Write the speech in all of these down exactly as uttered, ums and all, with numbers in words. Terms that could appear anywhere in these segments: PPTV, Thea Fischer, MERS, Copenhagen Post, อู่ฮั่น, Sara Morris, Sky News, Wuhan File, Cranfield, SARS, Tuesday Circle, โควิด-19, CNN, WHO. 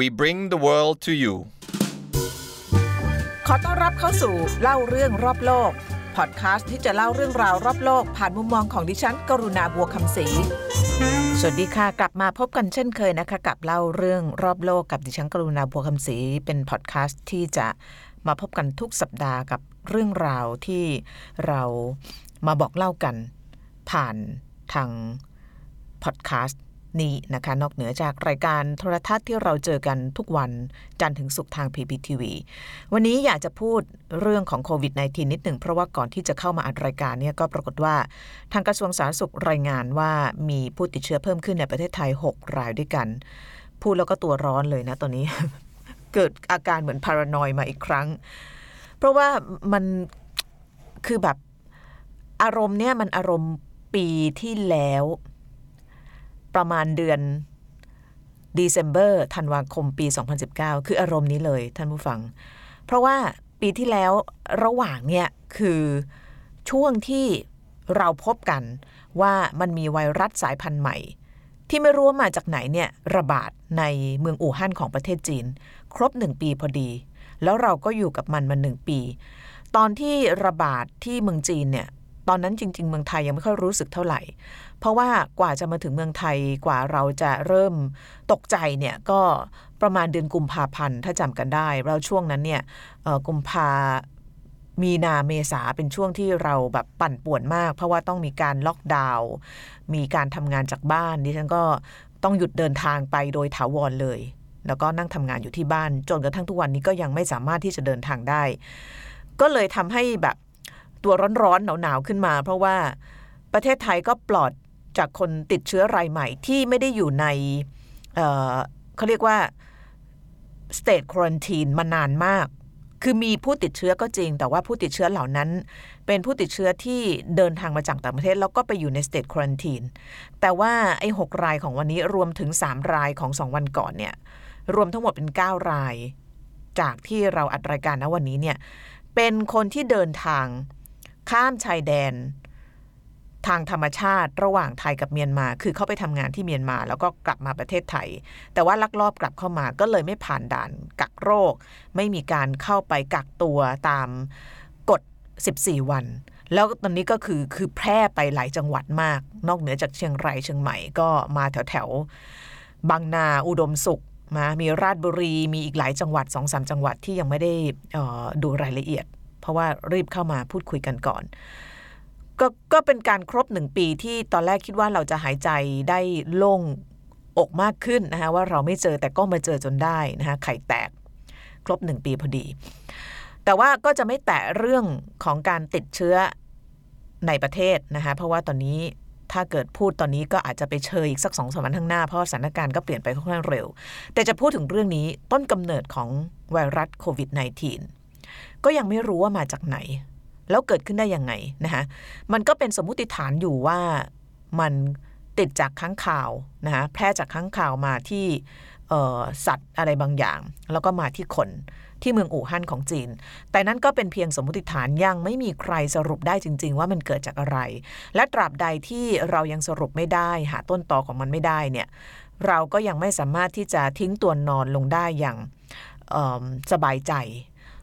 We bring the world to you ขอต้อนรับเข้าสู่เล่าเรื่องรอบโลกพอดคาสต์ที่จะเล่าเรื่องราวรอบโลกผ่านมุมมองของดิฉันกรุณาบัวคำศรีสวัสดีค่ะกลับมาพบกันเช่นเคยนะคะกับเล่าเรื่องรอบโลกกับดิฉันกรุณาบัวคำศรีเป็นพอดคาสต์ที่จะมาพบกันทุกสัปดาห์กับเรื่องราวที่เรามาบอกเล่ากันผ่านทางพอดคาสต์นี้นะคะนอกเหนือจากรายการโทรทัศน์ที่เราเจอกันทุกวันจันทร์ถึงศุกร์ทาง พี พี ที วี วันนี้อยากจะพูดเรื่องของโควิด สิบเก้า นิดหนึ่งเพราะว่าก่อนที่จะเข้ามาอัดรายการเนี่ยก็ปรากฏว่าทางกระทรวงสาธารณสุขรายงานว่ามีผู้ติดเชื้อเพิ่มขึ้นในประเทศไทยหกรายด้วยกันพูดแล้วก็ตัวร้อนเลยนะตอนนี้ เกิดอาการเหมือนพารานอยด์มาอีกครั้งเพราะว่ามันคือแบบอารมณ์เนี่ยมันอารมณ์ปีที่แล้วประมาณเดือน December ธันวาคมปีสองพันสิบเก้าคืออารมณ์นี้เลยท่านผู้ฟังเพราะว่าปีที่แล้วระหว่างเนี่ยคือช่วงที่เราพบกันว่ามันมีไวรัสสายพันธุ์ใหม่ที่ไม่รู้ว่ามาจากไหนเนี่ยระบาดในเมืองอู่ฮั่นของประเทศจีนครบหนึ่งปีพอดีแล้วเราก็อยู่กับมันมาหนึ่งปีตอนที่ระบาดที่เมืองจีนเนี่ยตอนนั้นจริงๆเมืองไทยยังไม่ค่อยรู้สึกเท่าไหร่เพราะว่ากว่าจะมาถึงเมืองไทยกว่าเราจะเริ่มตกใจเนี่ยก็ประมาณเดือนกุมภาพันธ์ถ้าจำกันได้เราช่วงนั้นเนี่ยกุมภามีนาเมษาเป็นช่วงที่เราแบบปั่นป่วนมากเพราะว่าต้องมีการล็อกดาวน์มีการทำงานจากบ้านดิฉันก็ต้องหยุดเดินทางไปโดยถาวรเลยแล้วก็นั่งทำงานอยู่ที่บ้านจนกระทั่งทุกวันนี้ก็ยังไม่สามารถที่จะเดินทางได้ก็เลยทำให้แบบตัวร้อนๆหนาวๆขึ้นมาเพราะว่าประเทศไทยก็ปลอดจากคนติดเชื้อรายใหม่ที่ไม่ได้อยู่ใน เอ่อ เขาเรียกว่า state quarantine มานานมากคือมีผู้ติดเชื้อก็จริงแต่ว่าผู้ติดเชื้อเหล่านั้นเป็นผู้ติดเชื้อที่เดินทางมาจากต่างประเทศแล้วก็ไปอยู่ใน state quarantine แต่ว่าไอ้หกรายของวันนี้รวมถึงสามรายของสองวันก่อนเนี่ยรวมทั้งหมดเป็นเก้ารายจากที่เราอัดรายการณวันนี้เนี่ยเป็นคนที่เดินทางข้ามชายแดนทางธรรมชาติระหว่างไทยกับเมียนมาคือเข้าไปทำงานที่เมียนมาแล้วก็กลับมาประเทศไทยแต่ว่าลักลอบกลับเข้ามาก็เลยไม่ผ่านด่านกักโรคไม่มีการเข้าไปกักตัวตามกฎสิบสี่วันแล้วตอนนี้ก็คือคือแพร่ไปหลายจังหวัดมากนอกเหนือจากเชียงรายเชียงใหม่ก็มาแถวแถวบางนาอุดมสุขมามีราชบุรีมีอีกหลายจังหวัด สองถึงสาม จังหวัดที่ยังไม่ได้เอ่อดูรายละเอียดเพราะว่ารีบเข้ามาพูดคุยกันก่อนก็ก็เป็นการครบหนึ่งปีที่ตอนแรกคิดว่าเราจะหายใจได้โล่งอกมากขึ้นนะคะว่าเราไม่เจอแต่ก็มาเจอจนได้นะคะไข่แตกครบหนึ่งปีพอดีแต่ว่าก็จะไม่แตะเรื่องของการติดเชื้อในประเทศนะคะเพราะว่าตอนนี้ถ้าเกิดพูดตอนนี้ก็อาจจะไปเชยอีกสัก สองถึงสาม วันข้างหน้าเพราะสถานการณ์ก็เปลี่ยนไปค่อนข้างเร็วแต่จะพูดถึงเรื่องนี้ต้นกำเนิดของไวรัสโควิด สิบเก้าก็ยังไม่รู้ว่ามาจากไหนแล้วเกิดขึ้นได้ยังไงนะคะมันก็เป็นสมมุติฐานอยู่ว่ามันติดจากค้างคาวนะคะแพร่จากค้างคาวมาที่เอ่อสัตว์อะไรบางอย่างแล้วก็มาที่คนที่เมืองอู่ฮั่นของจีนแต่นั้นก็เป็นเพียงสมมุติฐานยังไม่มีใครสรุปได้จริงๆว่ามันเกิดจากอะไรและตราบใดที่เรายังสรุปไม่ได้หาต้นตอของมันไม่ได้เนี่ยเราก็ยังไม่สามารถที่จะทิ้งตัวนอนลงได้อย่างเอ่อสบายใจ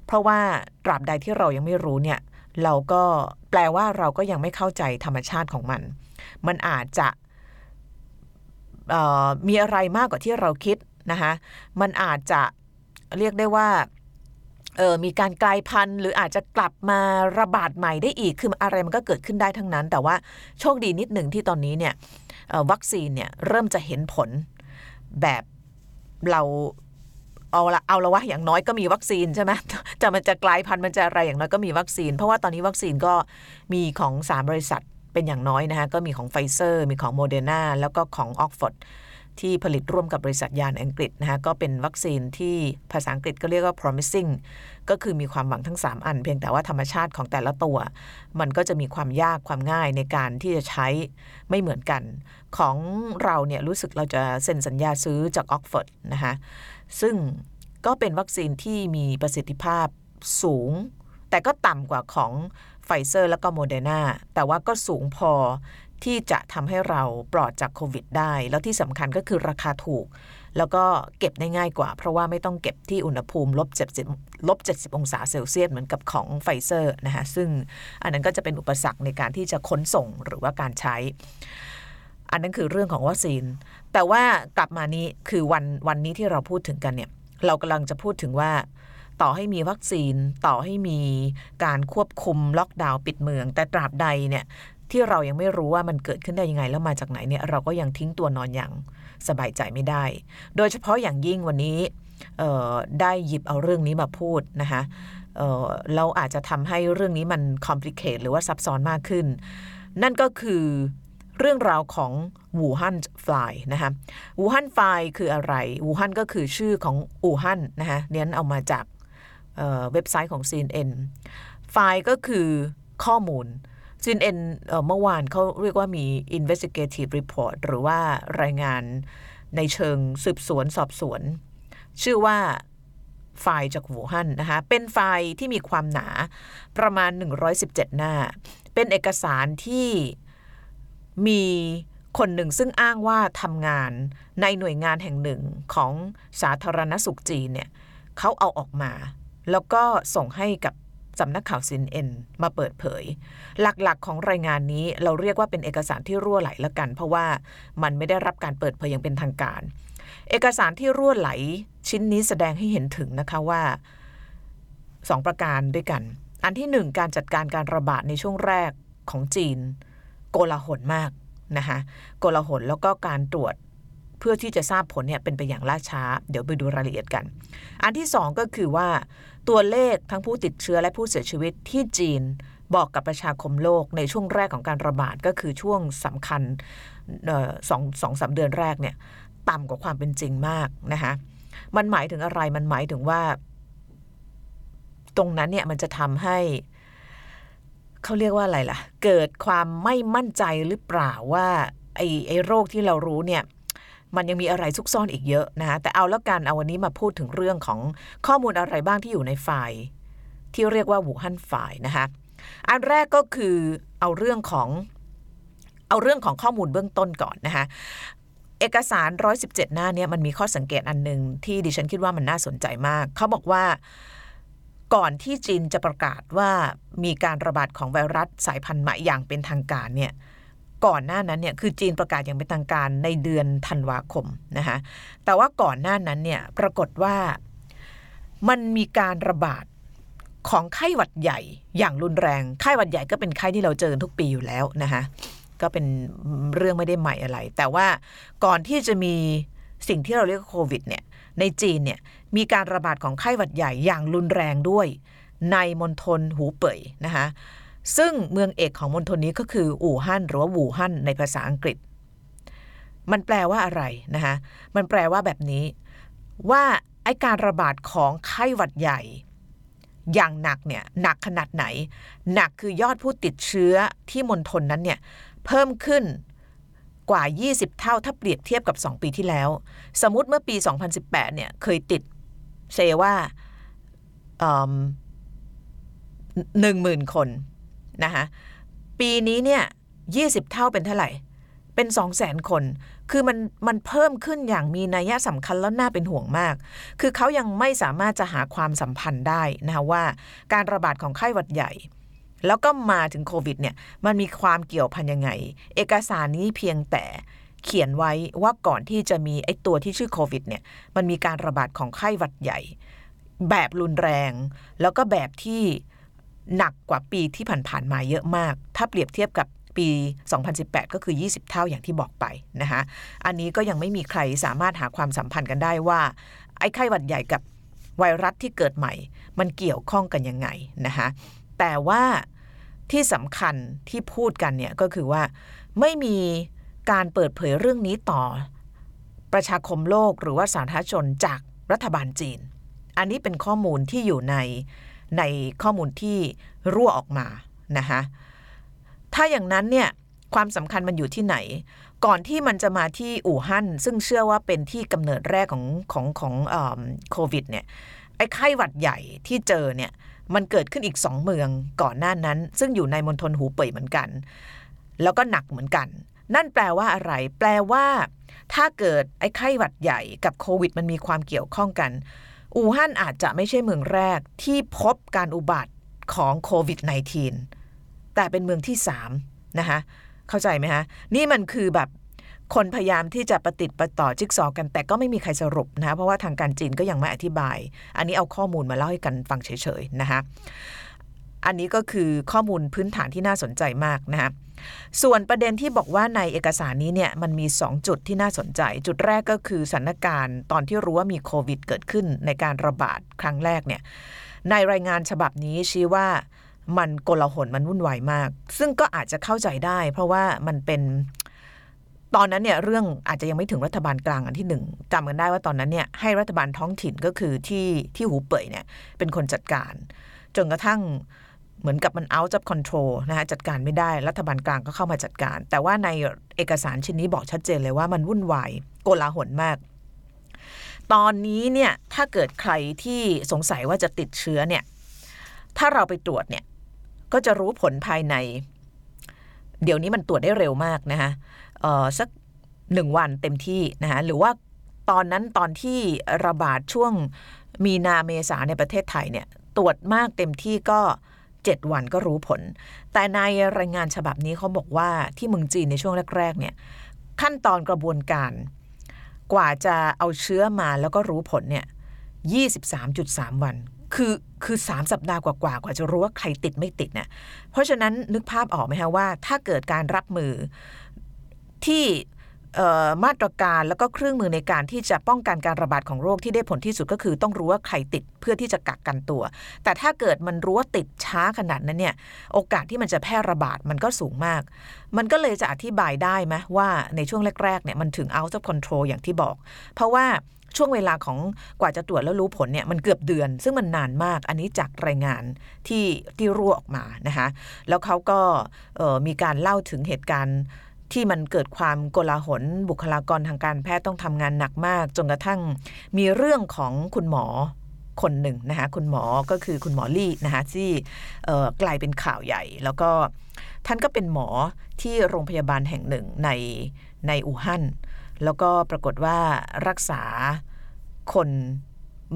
เพราะว่าตราบใดที่เรายังไม่รู้เนี่ยเราก็แปลว่าเราก็ยังไม่เข้าใจธรรมชาติของมันมันอาจจะเอ่อมีอะไรมากกว่าที่เราคิดนะคะมันอาจจะเรียกได้ว่าเอ่อมีการกลายพันธุ์หรืออาจจะกลับมาระบาดใหม่ได้อีกคืออะไรมันก็เกิดขึ้นได้ทั้งนั้นแต่ว่าโชคดีนิดหนึ่งที่ตอนนี้เนี่ยเอ่อวัคซีนเนี่ยเริ่มจะเห็นผลแบบเราเอาละเอาละวะอย่างน้อยก็มีวัคซีนใช่ไหมจะมันจะกลายพันธุ์มันจะอะไรอย่างน้อยก็มีวัคซีนเพราะว่าตอนนี้วัคซีนก็มีของสามบริษัทเป็นอย่างน้อยนะคะก็มีของไฟเซอร์มีของโมเดอร์นาแล้วก็ของออกฟอร์ดที่ผลิตร่วมกับบริษัทยานอังกฤษนะคะก็เป็นวัคซีนที่ภาษาอังกฤษก็เรียกว่า promising ก็คือมีความหวังทั้งสามอันเพียงแต่ว่าธรรมชาติของแต่ละตัวมันก็จะมีความยากความง่ายในการที่จะใช้ไม่เหมือนกันของเราเนี่ยรู้สึกเราจะเซ็นสัญญาซื้อจากออกฟอร์ดนะคะซึ่งก็เป็นวัคซีนที่มีประสิทธิภาพสูงแต่ก็ต่ำกว่าของไฟเซอร์แล้วก็โมเดอร์นาแต่ว่าก็สูงพอที่จะทำให้เราปลอดจากโควิดได้แล้วที่สำคัญก็คือราคาถูก แล้วก็เก็บได้ง่ายกว่าเพราะว่าไม่ต้องเก็บที่อุณหภูมิลบเจ็ดสิบลบเจ็ดสิบองศาเซลเซียสเหมือนกับของไฟเซอร์นะคะซึ่งอันนั้นก็จะเป็นอุปสรรคในการที่จะขนส่งหรือว่าการใช้อันนั้นคือเรื่องของวัคซีนแต่ว่ากลับมานี้คือวันวันนี้ที่เราพูดถึงกันเนี่ยเรากำลังจะพูดถึงว่าต่อให้มีวัคซีนต่อให้มีการควบคุมล็อกดาวน์ปิดเมืองแต่ตราบใดเนี่ยที่เรายังไม่รู้ว่ามันเกิดขึ้นได้ยังไงแล้วมาจากไหนเนี่ยเราก็ยังทิ้งตัวนอนอย่างสบายใจไม่ได้โดยเฉพาะอย่างยิ่งวันนี้ได้หยิบเอาเรื่องนี้มาพูดนะคะเราอาจจะทำให้เรื่องนี้มันคอมพลิเคทหรือว่าซับซ้อนมากขึ้นนั่นก็คือเรื่องราวของ Wuhan File นะคะ Wuhan File คืออะไร Wuhan ก็คือชื่อของ Wuhan นะคะเน้นเอามาจากเอ่อเว็บไซต์ของ ซี เอ็น เอ็น File ก็คือข้อมูล ซี เอ็น เอ็น เอ่อเมื่อวานเขาเรียกว่ามี Investigative Report หรือว่ารายงานในเชิงสืบสวนสอบสวนชื่อว่าไฟล์จากวูฮั่นนะคะเป็นไฟล์ที่มีความหนาประมาณหนึ่งร้อยสิบเจ็ดหน้าเป็นเอกสารที่มีคนหนึ่งซึ่งอ้างว่าทำงานในหน่วยงานแห่งหนึ่งของสาธารณสุขจีนเนี่ยเขาเอาออกมาแล้วก็ส่งให้กับสำนักข่าว ซี เอ็น เอ็น มาเปิดเผยหลักๆของรายงานนี้เราเรียกว่าเป็นเอกสารที่รั่วไหลละกันเพราะว่ามันไม่ได้รับการเปิดเผยอย่างเป็นทางการเอกสารที่รั่วไหลชิ้นนี้แสดงให้เห็นถึงนะคะว่าสองประการด้วยกันอันที่หนึ่งการจัดการการระบาดในช่วงแรกของจีนโกลาหลมากนะคะโกลาหลแล้วก็การตรวจเพื่อที่จะทราบผลเนี่ยเป็นไปอย่างล่าช้าเดี๋ยวไปดูรายละเอียดกันอันที่สองก็คือว่าตัวเลขทั้งผู้ติดเชื้อและผู้เสียชีวิตที่จีนบอกกับประชาคมโลกในช่วงแรกของการระบาดก็คือช่วงสำคัญเอ่อ สองถึงสาม เดือนแรกเนี่ยต่ำกว่าความเป็นจริงมากนะคะมันหมายถึงอะไรมันหมายถึงว่าตรงนั้นเนี่ยมันจะทำให้เขาเรียกว่าอะไรล่ะเกิดความไม่มั่นใจหรือเปล่าว่าไอ้ไอ้โรคที่เรารู้เนี่ยมันยังมีอะไรซุกซ่อนอีกเยอะนะคะแต่เอาแล้วกันเอาวันนี้มาพูดถึงเรื่องของข้อมูลอะไรบ้างที่อยู่ในไฟล์ที่เรียกว่าวูฮั่นไฟล์นะคะอันแรกก็คือเอาเรื่องของเอาเรื่องของข้อมูลเบื้องต้นก่อนนะคะเอกสารหนึ่งร้อยสิบเจ็ดหน้าเนี่ยมันมีข้อสังเกตอันนึงที่ดิฉันคิดว่ามันน่าสนใจมากเขาบอกว่าก่อนที่จีนจะประกาศว่ามีการระบาดของไวรัสสายพันธุ์ใหม่อย่างเป็นทางการเนี่ยก่อนหน้านั้นเนี่ยคือจีนประกาศอย่างเป็นทางการในเดือนธันวาคมนะคะแต่ว่าก่อนหน้านั้นเนี่ยปรากฏว่ามันมีการระบาดของไข้หวัดใหญ่อย่างรุนแรงไข้หวัดใหญ่ก็เป็นไข้ที่เราเจอทุกปีอยู่แล้วนะคะก็เป็นเรื่องไม่ได้ใหม่อะไรแต่ว่าก่อนที่จะมีสิ่งที่เราเรียกว่าโควิดเนี่ยในจีนเนี่ยมีการระบาดของไข้หวัดใหญ่อย่างรุนแรงด้วยในมณฑลหูเป่ยนะคะซึ่งเมืองเอกของมณฑลนี้ก็คืออู่ฮั่นหรือว่าวูฮั่นในภาษาอังกฤษมันแปลว่าอะไรนะคะมันแปลว่าแบบนี้ว่าไอ้การระบาดของไข้หวัดใหญ่อย่างหนักเนี่ยหนักขนาดไหนหนักคือยอดผู้ติดเชื้อที่มณฑลนั้นเนี่ยเพิ่มขึ้นกว่ายี่สิบเท่าถ้าเปรียบเทียบกับสองปีที่แล้วสมมุติเมื่อปีสองพันสิบแปดเนี่ยเคยติดเซว่าเอ่อ หนึ่งหมื่น คนนะคะปีนี้เนี่ยยี่สิบเท่าเป็นเท่าไหร่เป็น สองแสน คนคือมันมันเพิ่มขึ้นอย่างมีนัยสำคัญแล้วน่าเป็นห่วงมากคือเขายังไม่สามารถจะหาความสัมพันธ์ได้นะคะว่าการระบาดของไข้หวัดใหญ่แล้วก็มาถึงโควิดเนี่ยมันมีความเกี่ยวพันยังไงเอกสารนี้เพียงแต่เขียนไว้ว่าก่อนที่จะมีไอ้ตัวที่ชื่อโควิดเนี่ยมันมีการระบาดของไข้หวัดใหญ่แบบรุนแรงแล้วก็แบบที่หนักกว่าปีที่ผ่านๆมาเยอะมากถ้าเปรียบเทียบกับปีสองพันสิบแปดก็คือยี่สิบเท่าอย่างที่บอกไปนะคะอันนี้ก็ยังไม่มีใครสามารถหาความสัมพันธ์กันได้ว่าไอ้ไข้หวัดใหญ่กับไวรัสที่เกิดใหม่มันเกี่ยวข้องกันยังไงนะคะแต่ว่าที่สำคัญที่พูดกันเนี่ยก็คือว่าไม่มีการเปิดเผยเรื่องนี้ต่อประชาคมโลกหรือว่าสาธารณชนจากรัฐบาลจีนอันนี้เป็นข้อมูลที่อยู่ในในข้อมูลที่รั่วออกมานะคะถ้าอย่างนั้นเนี่ยความสำคัญมันอยู่ที่ไหนก่อนที่มันจะมาที่อู่ฮั่นซึ่งเชื่อว่าเป็นที่กำเนิดแรกของของของเอ่อโควิดเนี่ยไอ้ไข้หวัดใหญ่ที่เจอเนี่ยมันเกิดขึ้นอีกสองเมืองก่อนหน้านั้นซึ่งอยู่ในมณฑลหูเป่ยเหมือนกันแล้วก็หนักเหมือนกัน นั่นแปลว่าอะไรแปลว่าถ้าเกิดไอ้ไข้หวัดใหญ่กับโควิดมันมีความเกี่ยวข้องกันอู่ฮั่นอาจจะไม่ใช่เมืองแรกที่พบการอุบัติของโควิด สิบเก้า แต่เป็นเมืองที่สามนะคะเข้าใจไหมฮะนี่มันคือแบบคนพยายามที่จะประติดประต่อจิ๊กซอว์กันแต่ก็ไม่มีใครสรุปนะเพราะว่าทางการจีนก็ยังไม่อธิบายอันนี้เอาข้อมูลมาเล่าให้กันฟังเฉยๆนะคะอันนี้ก็คือข้อมูลพื้นฐานที่น่าสนใจมากนะคะส่วนประเด็นที่บอกว่าในเอกสารนี้เนี่ยมันมีสองจุดที่น่าสนใจจุดแรกก็คือสถานการณ์ตอนที่รู้ว่ามีโควิดเกิดขึ้นในการระบาดครั้งแรกเนี่ยในรายงานฉบับนี้ชี้ว่ามันโกลาหลมันวุ่นวายมากซึ่งก็อาจจะเข้าใจได้เพราะว่ามันเป็นตอนนั้นเนี่ยเรื่องอาจจะยังไม่ถึงรัฐบาลกลางอันที่หนึ่งจำกันได้ว่าตอนนั้นเนี่ยให้รัฐบาลท้องถิ่นก็คือที่ที่หูเป่ยเนี่ยเป็นคนจัดการจนกระทั่งเหมือนกับมัน out of control นะคะจัดการไม่ได้รัฐบาลกลางก็เข้ามาจัดการแต่ว่าในเอกสารชิ้นนี้บอกชัดเจนเลยว่ามันวุ่นวายโกลาหลมากตอนนี้เนี่ยถ้าเกิดใครที่สงสัยว่าจะติดเชื้อเนี่ยถ้าเราไปตรวจเนี่ยก็จะรู้ผลภายในเดี๋ยวนี้มันตรวจได้เร็วมากนะคะเอ่อสักหนึ่งวันเต็มที่นะคะหรือว่าตอนนั้นตอนที่ระบาดช่วงมีนาเมษาในประเทศไทยเนี่ยตรวจมากเต็มที่ก็เจ็ดวันก็รู้ผลแต่ในรายงานฉบับนี้เขาบอกว่าที่เมืองจีนในช่วงแรกๆเนี่ยขั้นตอนกระบวนการกว่าจะเอาเชื้อมาแล้วก็รู้ผลเนี่ย ยี่สิบสามจุดสาม วันคือคือสามสัปดาห์กว่าๆกว่าจะรู้ว่าใครติดไม่ติดนะเพราะฉะนั้นนึกภาพออกไหมคะว่าถ้าเกิดการรับมือที่มาตรการแล้วก็เครื่องมือในการที่จะป้องกันการระบาดของโรคที่ได้ผลที่สุดก็คือต้องรู้ว่าใครติดเพื่อที่จะกักกันตัวแต่ถ้าเกิดมันรู้ว่าติดช้าขนาดนั้นเนี่ยโอกาสที่มันจะแพร่ระบาดมันก็สูงมากมันก็เลยจะอธิบายได้ไหมว่าในช่วงแรกๆเนี่ยมันถึง out of control อย่างที่บอกเพราะว่าช่วงเวลาของกว่าจะตรวจแล้วรู้ผลเนี่ยมันเกือบเดือนซึ่งมันนานมากอันนี้จากรายงานที่ที่รั่วออกมานะคะแล้วเขาก็มีการเล่าถึงเหตุการณ์ที่มันเกิดความโกลาหลบุคลากรทางการแพทย์ต้องทำงานหนักมากจนกระทั่งมีเรื่องของคุณหมอคนหนึ่งนะคะคุณหมอก็คือคุณหมอลี่นะคะที่กลายเป็นข่าวใหญ่แล้วก็ท่านก็เป็นหมอที่โรงพยาบาลแห่งหนึ่งในในอู่ฮั่นแล้วก็ปรากฏว่ารักษาคน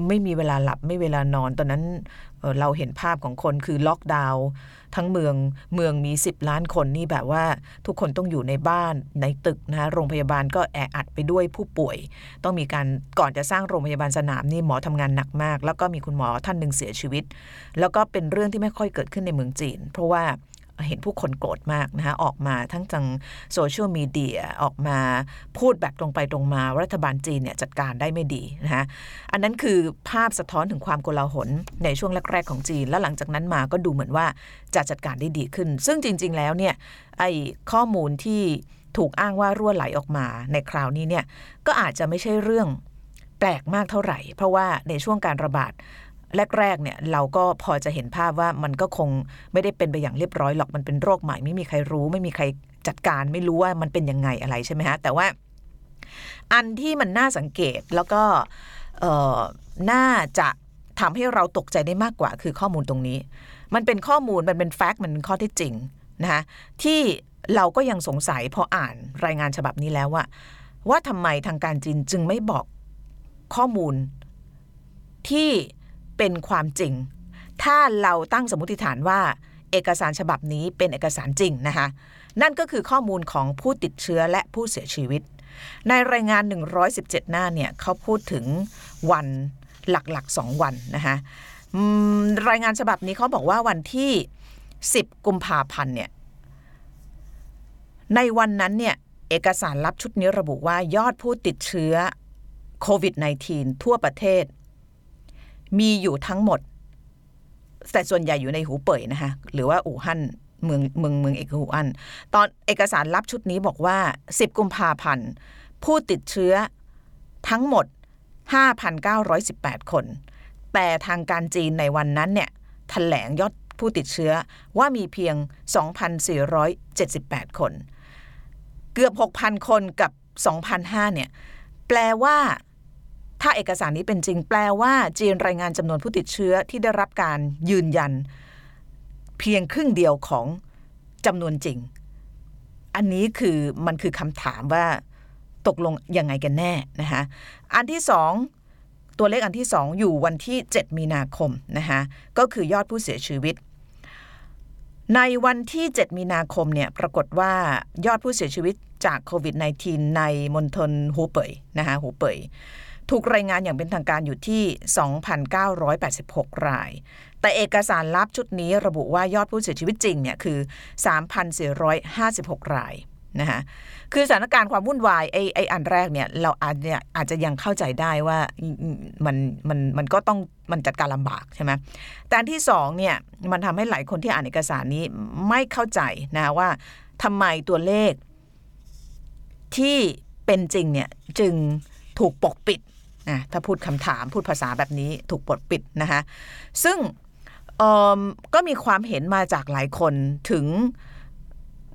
ไม่มีเวลาหลับไม่เวลานอนตอนนั้นเราเห็นภาพของคนคือล็อกดาวน์ทั้งเมืองเมืองมีสิบล้านคนนี่แบบว่าทุกคนต้องอยู่ในบ้านในตึกนะโรงพยาบาลก็แออัดไปด้วยผู้ป่วยต้องมีการก่อนจะสร้างโรงพยาบาลสนามนี่หมอทำงานหนักมากแล้วก็มีคุณหมอท่านหนึ่งเสียชีวิตแล้วก็เป็นเรื่องที่ไม่ค่อยเกิดขึ้นในเมืองจีนเพราะว่าเห็นผู้คนโกรธมากนะคะออกมาทั้งทางโซเชียลมีเดียออกมาพูดแบบตรงไปตรงมารัฐบาลจีนเนี่ยจัดการได้ไม่ดีนะคะอันนั้นคือภาพสะท้อนถึงความโกลาหลในช่วงแรกๆของจีนแล้วหลังจากนั้นมาก็ดูเหมือนว่าจะจัดการได้ดีขึ้นซึ่งจริงๆแล้วเนี่ยไอ้ข้อมูลที่ถูกอ้างว่ารั่วไหลออกมาในคราวนี้เนี่ยก็อาจจะไม่ใช่เรื่องแปลกมากเท่าไหร่เพราะว่าในช่วงการระบาดแรกๆเนี่ยเราก็พอจะเห็นภาพว่ามันก็คงไม่ได้เป็นไปอย่างเรียบร้อยหรอกมันเป็นโรคใหม่ไม่มีใครรู้ไม่มีใครจัดการไม่รู้ว่ามันเป็นยังไงอะไรใช่ไหมฮะแต่ว่าอันที่มันน่าสังเกตแล้วก็น่าจะทำให้เราตกใจได้มากกว่าคือข้อมูลตรงนี้มันเป็นข้อมูลมันเป็นแฟกต์มันเป็นข้อเท็จจริงนะคะที่เราก็ยังสงสัยพออ่านรายงานฉบับนี้แล้วว่าว่าทำไมทางการจีนจึงไม่บอกข้อมูลที่เป็นความจริงถ้าเราตั้งสมมุติฐานว่าเอกสารฉบับนี้เป็นเอกสารจริงนะคะนั่นก็คือข้อมูลของผู้ติดเชื้อและผู้เสียชีวิตในรายงานหนึ่งร้อยสิบเจ็ดหน้าเนี่ยเขาพูดถึงวันหลักๆสองวันนะคะรายงานฉบับนี้เขาบอกว่าวันที่สิบกุมภาพันธ์เนี่ยในวันนั้นเนี่ยเอกสารลับชุดนี้ระบุว่ายอดผู้ติดเชื้อโควิด สิบเก้า ทั่วประเทศมีอยู่ทั้งหมดแต่ส่วนใหญ่อยู่ในหูเป่ยนะคะหรือว่าอู่ฮั่นเมืองเมืองเมืองเอกอู่ฮั่นตอนเอกสารลับชุดนี้บอกว่าสิบกุมภาพันธ์ผู้ติดเชื้อทั้งหมด ห้าพันเก้าร้อยสิบแปด คนแต่ทางการจีนในวันนั้นเนี่ยแถลงยอดผู้ติดเชื้อว่ามีเพียง สองพันสี่ร้อยเจ็ดสิบแปด คนเกือบ หกพัน คนกับ สองพันห้าร้อย เนี่ยแปลว่าถ้าเอกสารนี้เป็นจริงแปลว่าจีนรายงานจำนวนผู้ติดเชื้อที่ได้รับการยืนยันเพียงครึ่งเดียวของจำนวนจริง อันนี้คือมันคือคำถามว่าตกลงยังไงกันแน่นะคะอันที่สองตัวเลขอันที่สองอยู่วันที่เจ็ดมีนาคมนะคะก็คือยอดผู้เสียชีวิตในวันที่เจ็ดมีนาคมเนี่ยปรากฏว่ายอดผู้เสียชีวิตจากโควิด สิบเก้า ในมณฑลหูเป่ยนะคะหูเป่ยถูกรายงานอย่างเป็นทางการอยู่ที่ สองพันเก้าร้อยแปดสิบหก รายแต่เอกสารลับชุดนี้ระบุว่ายอดผู้เสียชีวิตจริงเนี่ยคือ สามพันสี่ร้อยห้าสิบหก รายนะคะคือสถานการณ์ความวุ่นวายไอ้ไอ้อันแรกเนี่ยเราอาจจะอาจจะยังเข้าใจได้ว่ามันมันมันก็ต้องมันจัดการลำบากใช่ไหมแต่อันที่สองเนี่ยมันทำให้หลายคนที่อ่านเอกสารนี้ไม่เข้าใจนะว่าทำไมตัวเลขที่เป็นจริงเนี่ยจึงถูกปกปิดนะถ้าพูดคำถามพูดภาษาแบบนี้ถูกปกปิดนะคะซึ่งก็มีความเห็นมาจากหลายคนถึง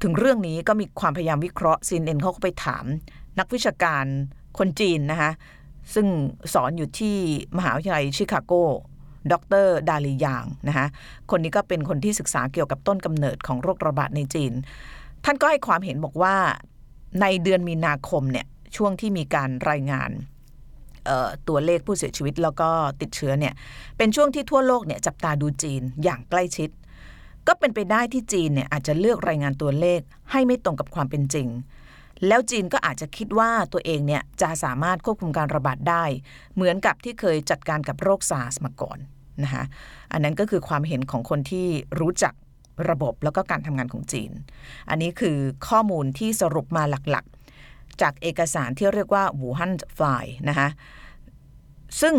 ถึงเรื่องนี้ก็มีความพยายามวิเคราะห์ ซี เอ็น เอ็น เขาก็ไปถามนักวิชาการคนจีนนะคะซึ่งสอนอยู่ที่มหาวิทยาลัยชิคาโกดร.ดาลียางนะคะคนนี้ก็เป็นคนที่ศึกษาเกี่ยวกับต้นกำเนิดของโรคระบาดในจีนท่านก็ให้ความเห็นบอกว่าในเดือนมีนาคมเนี่ยช่วงที่มีการรายงานตัวเลขผู้เสียชีวิตแล้วก็ติดเชื้อเนี่ยเป็นช่วงที่ทั่วโลกเนี่ยจับตาดูจีนอย่างใกล้ชิดก็เป็นไปได้ที่จีนเนี่ยอาจจะเลือกรายงานตัวเลขให้ไม่ตรงกับความเป็นจริงแล้วจีนก็อาจจะคิดว่าตัวเองเนี่ยจะสามารถควบคุมการระบาดได้เหมือนกับที่เคยจัดการกับโรคซาร์สมาก่อนนะคะอันนั้นก็คือความเห็นของคนที่รู้จักระบบแล้วก็การทำงานของจีนอันนี้คือข้อมูลที่สรุปมาหลักๆจากเอกสารที่เรียกว่า Wuhan File นะคะซึ่ง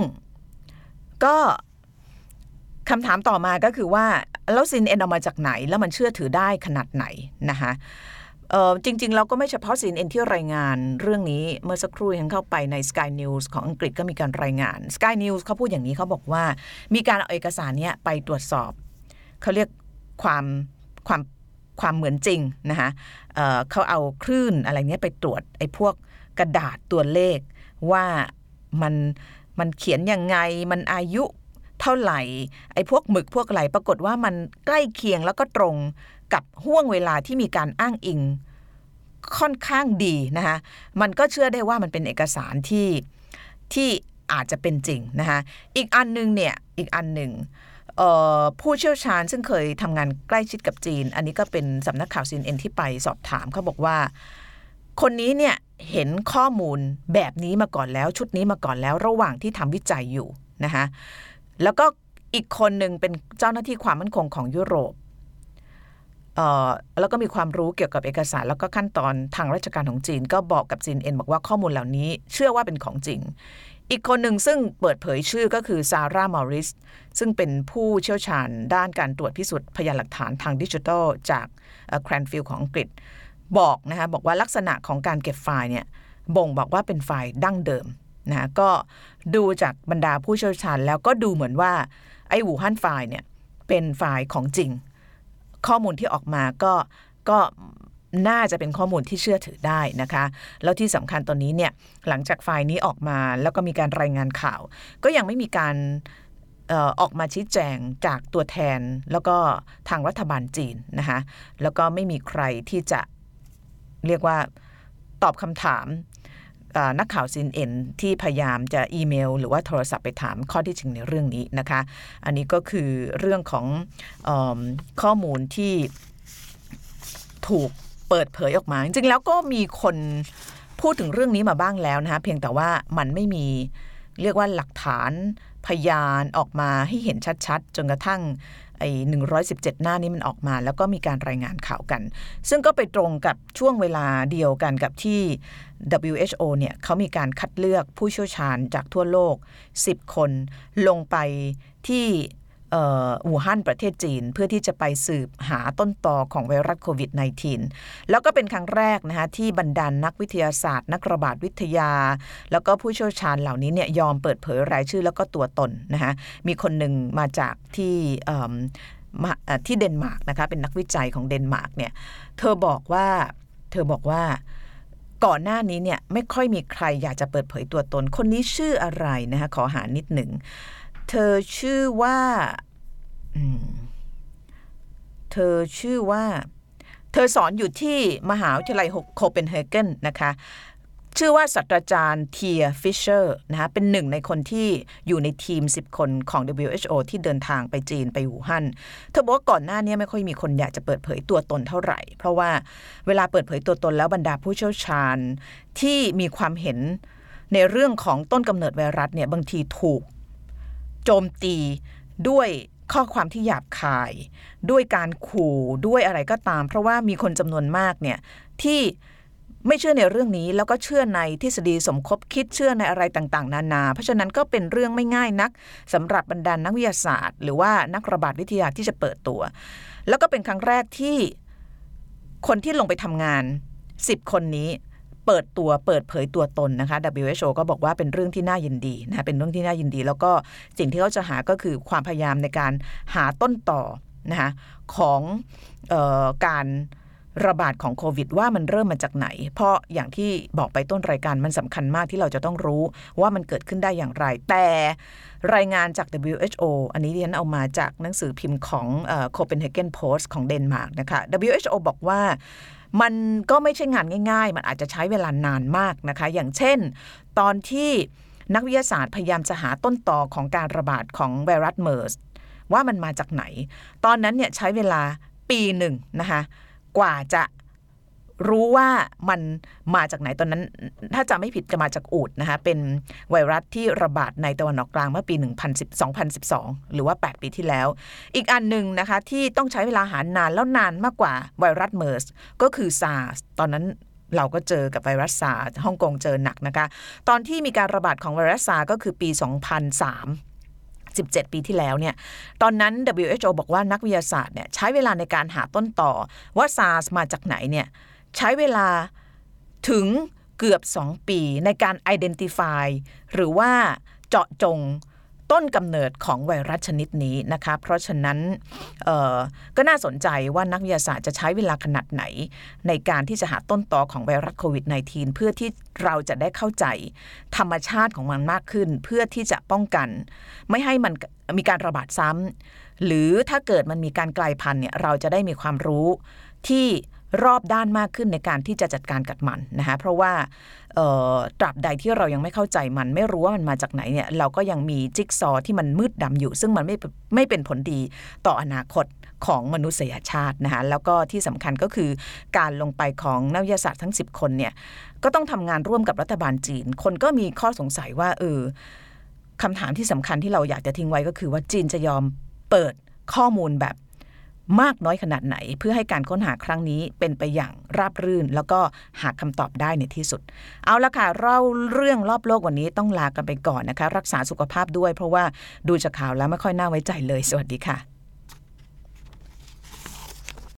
ก็คำถามต่อมาก็คือว่าแล้ว ซี เอ็น เอ็น เอามาจากไหนแล้วมันเชื่อถือได้ขนาดไหนนะคะเอ่อจริงๆเราก็ไม่เฉพาะ ซี เอ็น เอ็น ที่รายงานเรื่องนี้เมื่อสักครู่ยังเข้าไปใน Sky News ของอังกฤษก็มีการรายงาน Sky News เขาพูดอย่างนี้เขาบอกว่ามีการเอาเอกสารนี้ไปตรวจสอบเขาเรียกความความความเหมือนจริงนะคะ เอ่อเขาเอาคลื่นอะไรเงี้ยไปตรวจไอ้พวกกระดาษตัวเลขว่ามันมันเขียนยังไงมันอายุเท่าไหร่ไอ้พวกหมึกพวกอะไรปรากฏว่ามันใกล้เคียงแล้วก็ตรงกับห่วงเวลาที่มีการอ้างอิงค่อนข้างดีนะคะมันก็เชื่อได้ว่ามันเป็นเอกสารที่ที่อาจจะเป็นจริงนะคะอีกอันนึงเนี่ยอีกอันนึงเอ่อผู้เชี่ยวชาญซึ่งเคยทำงานใกล้ชิดกับจีนอันนี้ก็เป็นสำนักข่าว ซี เอ็น เอ็น ที่ไปสอบถามเขาบอกว่าคนนี้เนี่ยเห็นข้อมูลแบบนี้มาก่อนแล้วชุดนี้มาก่อนแล้วระหว่างที่ทำวิจัยอยู่นะคะแล้วก็อีกคนหนึ่งเป็นเจ้าหน้าที่ความมั่นคงของยุโรปเอ่อแล้วก็มีความรู้เกี่ยวกับเอกสารแล้วก็ขั้นตอนทางราชการของจีนก็บอกกับ ซี เอ็น เอ็น บอกว่าข้อมูลเหล่านี้เชื่อว่าเป็นของจริงอีกคนหนึ่งซึ่งเปิดเผยชื่อก็คือซาร่ามอริสซึ่งเป็นผู้เชี่ยวชาญด้านการตรวจพิสูจน์พยานหลักฐานทางดิจิทัลจากแครนฟิลด์ของอังกฤษบอกนะคะบอกว่าลักษณะของการเก็บไฟล์เนี่ยบ่งบอกว่าเป็นไฟล์ดั้งเดิมนะก็ดูจากบรรดาผู้เชี่ยวชาญแล้วก็ดูเหมือนว่าไอ้วูฮั่นไฟล์เนี่ยเป็นไฟล์ของจริงข้อมูลที่ออกมาก็ก็น่าจะเป็นข้อมูลที่เชื่อถือได้นะคะแล้วที่สำคัญตอนนี้เนี่ยหลังจากไฟล์นี้ออกมาแล้วก็มีการรายงานข่าวก็ยังไม่มีการเอ่อออกมาชี้แจงจากตัวแทนแล้วก็ทางรัฐบาลจีนนะคะแล้วก็ไม่มีใครที่จะเรียกว่าตอบคำถามนักข่าว ซี เอ็น เอ็น ที่พยายามจะอีเมลหรือว่าโทรศัพท์ไปถามข้อที่จริงในเรื่องนี้นะคะอันนี้ก็คือเรื่องของเอ่อข้อมูลที่ถูกเปิดเผยออกมาจริงๆแล้วก็มีคนพูดถึงเรื่องนี้มาบ้างแล้วนะคะเพียงแต่ว่ามันไม่มีเรียกว่าหลักฐานพยานออกมาให้เห็นชัดๆจนกระทั่งไอ้หนึ่งร้อยสิบเจ็ดหน้านี้มันออกมาแล้วก็มีการรายงานข่าวกันซึ่งก็ไปตรงกับช่วงเวลาเดียวกันกับที่ ดับเบิลยู เอช โอ เนี่ยเขามีการคัดเลือกผู้เชี่ยวชาญจากทั่วโลกสิบคนลงไปที่อู่ฮั่นประเทศจีนเพื่อที่จะไปสืบหาต้นตอของไวรัสโควิด สิบเก้า แล้วก็เป็นครั้งแรกนะคะที่บรรดา น, นักวิทยาศาสตร์นักระบาดวิทยาแล้วก็ผู้เชี่ยวชาญเหล่านี้เนี่ยยอมเปิดเผยรายชื่อแล้วก็ตัวตนนะคะมีคนหนึ่งมาจากที่ที่เดนมาร์กนะคะเป็นนักวิจัยของเดนมาร์กเนี่ยเธอบอกว่าเธอบอกว่าก่อนหน้านี้เนี่ยไม่ค่อยมีใครอยากจะเปิดเผยตัวตนคนนี้ชื่ออะไรนะคะขอหานิดหนึ่งเธอชื่อว่าเธอชื่อว่า เธอสอนอยู่ที่มหาวิทยาลัย Copenhagen นะคะชื่อว่าศาสตราจารย์เทียฟิชเชอร์นะคะเป็นหนึ่งในคนที่อยู่ในทีมสิบคนของ ดับเบิลยู เอช โอ ที่เดินทางไปจีนไปอู่ฮั่นเธอบอกว่าก่อนหน้านี้ไม่ค่อยมีคนอยากจะเปิดเผยตัวตนเท่าไหร่เพราะว่าเวลาเปิดเผยตัวตนแล้วบรรดาผู้เชี่ยวชาญที่มีความเห็นในเรื่องของต้นกำเนิดไวรัสเนี่ยบางทีถูกโจมตีด้วยข้อความที่หยาบคายด้วยการขู่ด้วยอะไรก็ตามเพราะว่ามีคนจำนวนมากเนี่ยที่ไม่เชื่อในเรื่องนี้แล้วก็เชื่อในทฤษฎีสมคบคิดเชื่อในอะไรต่างๆนานาเพราะฉะนั้นก็เป็นเรื่องไม่ง่ายนักสำหรับบรรดา น, นักวิทยาศาสตร์หรือว่านักระบาดวิทยาที่จะเปิดตัวแล้วก็เป็นครั้งแรกที่คนที่ลงไปทำงานสิบคนนี้เปิดตัวเปิดเผยตัวตนนะคะ ดับเบิลยู เอช โอ ก็บอกว่าเป็นเรื่องที่น่ายินดีนะเป็นเรื่องที่น่ายินดีแล้วก็สิ่งที่เขาจะหาก็คือความพยายามในการหาต้นต่อนะคะของเอ่อการระบาดของโควิดว่ามันเริ่มมาจากไหนเพราะอย่างที่บอกไปต้นรายการมันสำคัญมากที่เราจะต้องรู้ว่ามันเกิดขึ้นได้อย่างไรแต่รายงานจาก ดับเบิลยู เอช โอ อันนี้ที่ฉันเอามาจากหนังสือพิมพ์ของเอ่อ Copenhagen Post ของเดนมาร์กนะคะ ดับเบิลยู เอช โอ บอกว่ามันก็ไม่ใช่งานง่ายๆมันอาจจะใช้เวลานานมากนะคะอย่างเช่นตอนที่นักวิทยาศาสตร์พยายามจะหาต้นตอของการระบาดของไวรัสเมอร์สว่ามันมาจากไหนตอนนั้นเนี่ยใช้เวลาปีหนึ่งนะคะกว่าจะรู้ว่ามันมาจากไหนตอนนั้นถ้าจำไม่ผิดจะมาจากอูฐนะคะเป็นไวรัสที่ระบาดในตะวันออกกลางเมื่อปีสองพันสิบสองหรือว่าแปดปีที่แล้วอีกอันหนึ่งนะคะที่ต้องใช้เวลาหานานแล้วนานมากกว่าไวรัสเมอร์สก็คือ SARS ตอนนั้นเราก็เจอกับไวรัส SARS ฮ่องกงเจอหนักนะคะตอนที่มีการระบาดของไวรัส SARS ก็คือปีสองพันสามสิบเจ็ดปีที่แล้วเนี่ยตอนนั้น ดับเบิลยู เอช โอ บอกว่านักวิทยาศาสตร์เนี่ยใช้เวลาในการหาต้นต่อว่า SARS มาจากไหนเนี่ยใช้เวลาถึงเกือบสองปีในการ identify หรือว่าเจาะจงต้นกำเนิดของไวรัสชนิดนี้นะคะเพราะฉะนั้นเอ่อก็น่าสนใจว่านักวิทยาศาสตร์จะใช้เวลาขนาดไหนในการที่จะหาต้นตอของไวรัสโควิด สิบเก้า เพื่อที่เราจะได้เข้าใจธรรมชาติของมันมากขึ้นเพื่อที่จะป้องกันไม่ให้มันมีการระบาดซ้ำหรือถ้าเกิดมันมีการกลายพันธุ์เนี่ยเราจะได้มีความรู้ที่รอบด้านมากขึ้นในการที่จะจัดการกับมันนะคะเพราะว่าเอ่อตราบใดที่เรายังไม่เข้าใจมันไม่รู้ว่ามันมาจากไหนเนี่ยเราก็ยังมีจิ๊กซอว์ที่มันมืดดำอยู่ซึ่งมันไม่ไม่เป็นผลดีต่ออนาคตของมนุษยชาตินะคะแล้วก็ที่สำคัญก็คือการลงไปของนักวิทยาศาสตร์ทั้งสิบคนเนี่ยก็ต้องทำงานร่วมกับรัฐบาลจีนคนก็มีข้อสงสัยว่าเออคำถามที่สำคัญที่เราอยากจะทิ้งไว้ก็คือว่าจีนจะยอมเปิดข้อมูลแบบมากน้อยขนาดไหนเพื่อให้การค้นหาครั้งนี้เป็นไปอย่างราบรื่นแล้วก็หาคำตอบได้ในที่สุดเอาละค่ะเล่าเรื่องรอบโลกวันนี้ต้องลากันไปก่อนนะคะรักษาสุขภาพด้วยเพราะว่าดูจากข่าวแล้วไม่ค่อยน่าไว้ใจเลยสวัสดีค่ะ